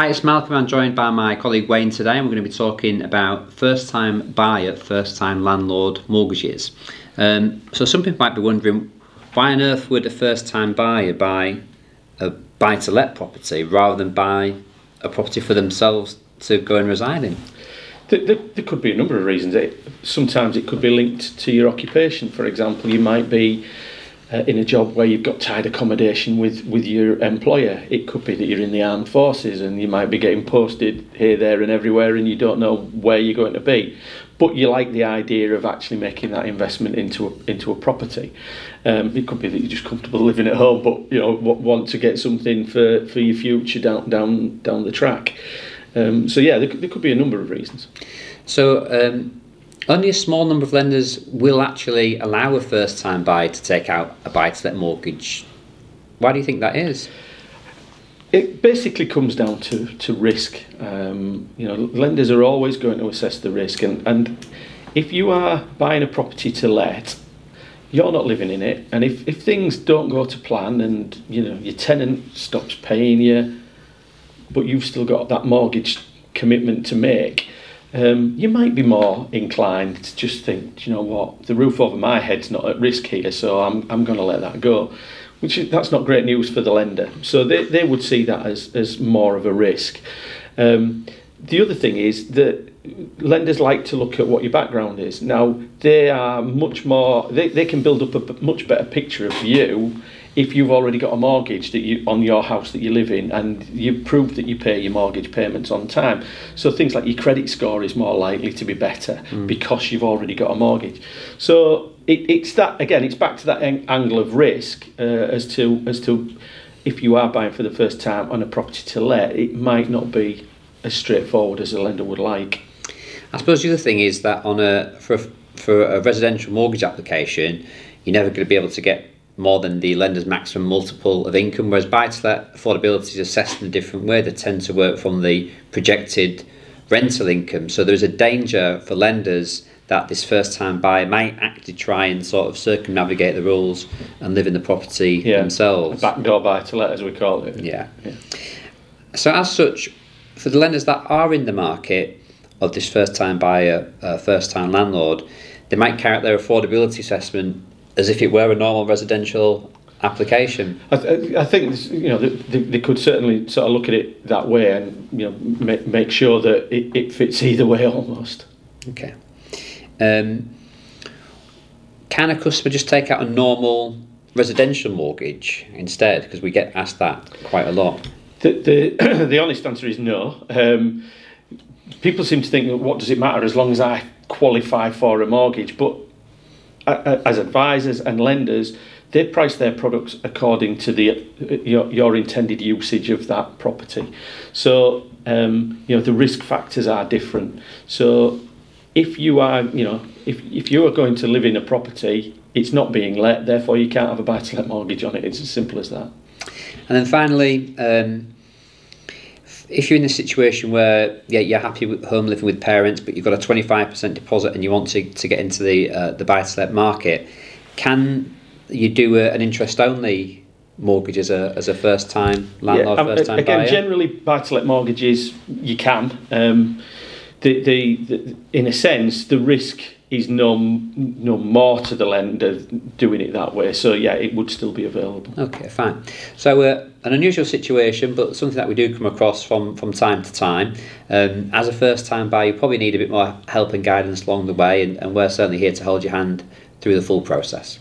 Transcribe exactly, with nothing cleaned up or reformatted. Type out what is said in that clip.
Hi, it's Malcolm. I'm joined by my colleague Wayne today, and we're going to be talking about first-time buyer, first-time landlord mortgages. Um, so some people might be wondering, why on earth would a first-time buyer buy a buy-to-let property rather than buy a property for themselves to go and reside in? There, there could be a number of reasons. It, sometimes it could be linked to your occupation. For example, you might be uh, in a job where you've got tied accommodation with, with your employer. It could be that you're in the armed forces and you might be getting posted here, there and everywhere and you don't know where you're going to be. But you like the idea of actually making that investment into a, into a property. Um, it could be that you're just comfortable living at home, but you know want to get something for, for your future down down down the track. Um, so yeah, there, there could be a number of reasons. So um, only a small number of lenders will actually allow a first-time buyer to take out a buy-to-let mortgage. Why do you think that is? It basically comes down to, to risk. Um, you know, lenders are always going to assess the risk, and, and if you are buying a property to let, you're not living in it, and if, if things don't go to plan and you know your tenant stops paying you, but you've still got that mortgage commitment to make, um, you might be more inclined to just think, do you know what, the roof over my head's not at risk here, so I'm, I'm going to let that go. Which is, that's not great news for the lender. So they, they would see that as, as more of a risk. Um, the other thing is that lenders like to look at what your background is. Now, they are much more, they, they can build up a much better picture of you if you've already got a mortgage that you on your house that you live in and you've proved that you pay your mortgage payments on time. So things like your credit score is more likely to be better mm. because you've already got a mortgage. So it, it's that, again, it's back to that en- angle of risk uh, as to as to if you are buying for the first time on a property to let, it might not be as straightforward as a lender would like. I suppose the other thing is that on a for a, for a residential mortgage application, you're never going to be able to get more than the lender's maximum multiple of income, whereas buy-to-let affordability is assessed in a different way. They tend to work from the projected rental income. So there's a danger for lenders that this first-time buyer might actually try and sort of circumnavigate the rules and live in the property yeah. themselves. Backdoor buy-to-let, as we call it. Yeah. yeah. So as such, for the lenders that are in the market of this first-time buyer, uh, first-time landlord, they might carry out their affordability assessment as if it were a normal residential application. I, th- I think this, you know they, they could certainly sort of look at it that way, and you know make, make sure that it, it fits either way almost. Okay. Um, can a customer just take out a normal residential mortgage instead? Because we get asked that quite a lot. The the, the honest answer is no. Um, people seem to think, what does it matter as long as I qualify for a mortgage? But as advisors and lenders, they price their products according to the your, your intended usage of that property. So um, you know the risk factors are different. So if you are you know if if you are going to live in a property, it's not being let. Therefore, you can't have a buy-to-let mortgage on it. It's as simple as that. And then finally, um, if you're in a situation where yeah you're happy with home living with parents, but you've got a twenty-five percent deposit and you want to, to get into the uh, the buy-to-let market, can you do a, an interest-only mortgage as a as a first-time landlord, yeah, um, first-time again, buyer? Again, generally buy-to-let mortgages you can. Um, the, the the in a sense the risk is no no more to the lender doing it that way. So yeah, it would still be available. Okay, fine. So uh, an unusual situation, but something that we do come across from, from time to time. Um, as a first-time buyer, you probably need a bit more help and guidance along the way, and, and we're certainly here to hold your hand through the full process.